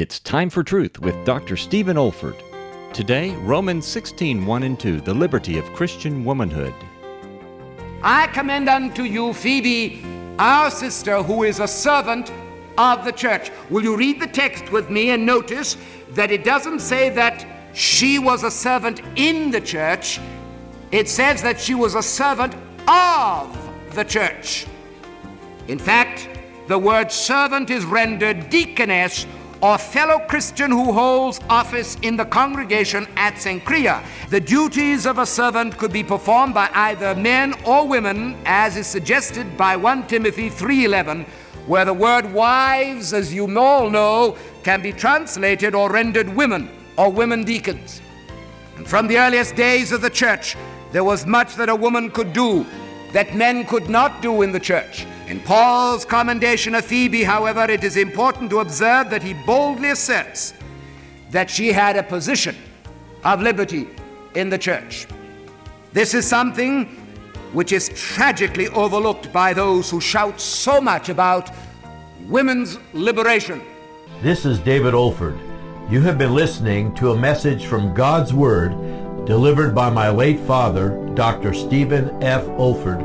It's Time for Truth with Dr. Stephen Olford. Today, Romans 16:1-2, the liberty of Christian womanhood. I commend unto you Phoebe, our sister, who is a servant of the church. Will you read the text with me and notice that it doesn't say that she was a servant in the church. It says that she was a servant of the church. In fact, the word servant is rendered deaconess, or fellow Christian who holds office in the congregation at St. Crea. The duties of a servant could be performed by either men or women, as is suggested by 1 Timothy 3:11, where the word wives, as you all know, can be translated or rendered women or women deacons. And from the earliest days of the church, there was much that a woman could do that men could not do in the church. In Paul's commendation of Phoebe, however, it is important to observe that he boldly asserts that she had a position of liberty in the church. This is something which is tragically overlooked by those who shout so much about women's liberation. This is David Olford. You have been listening to a message from God's Word delivered by my late father, Dr. Stephen F. Olford,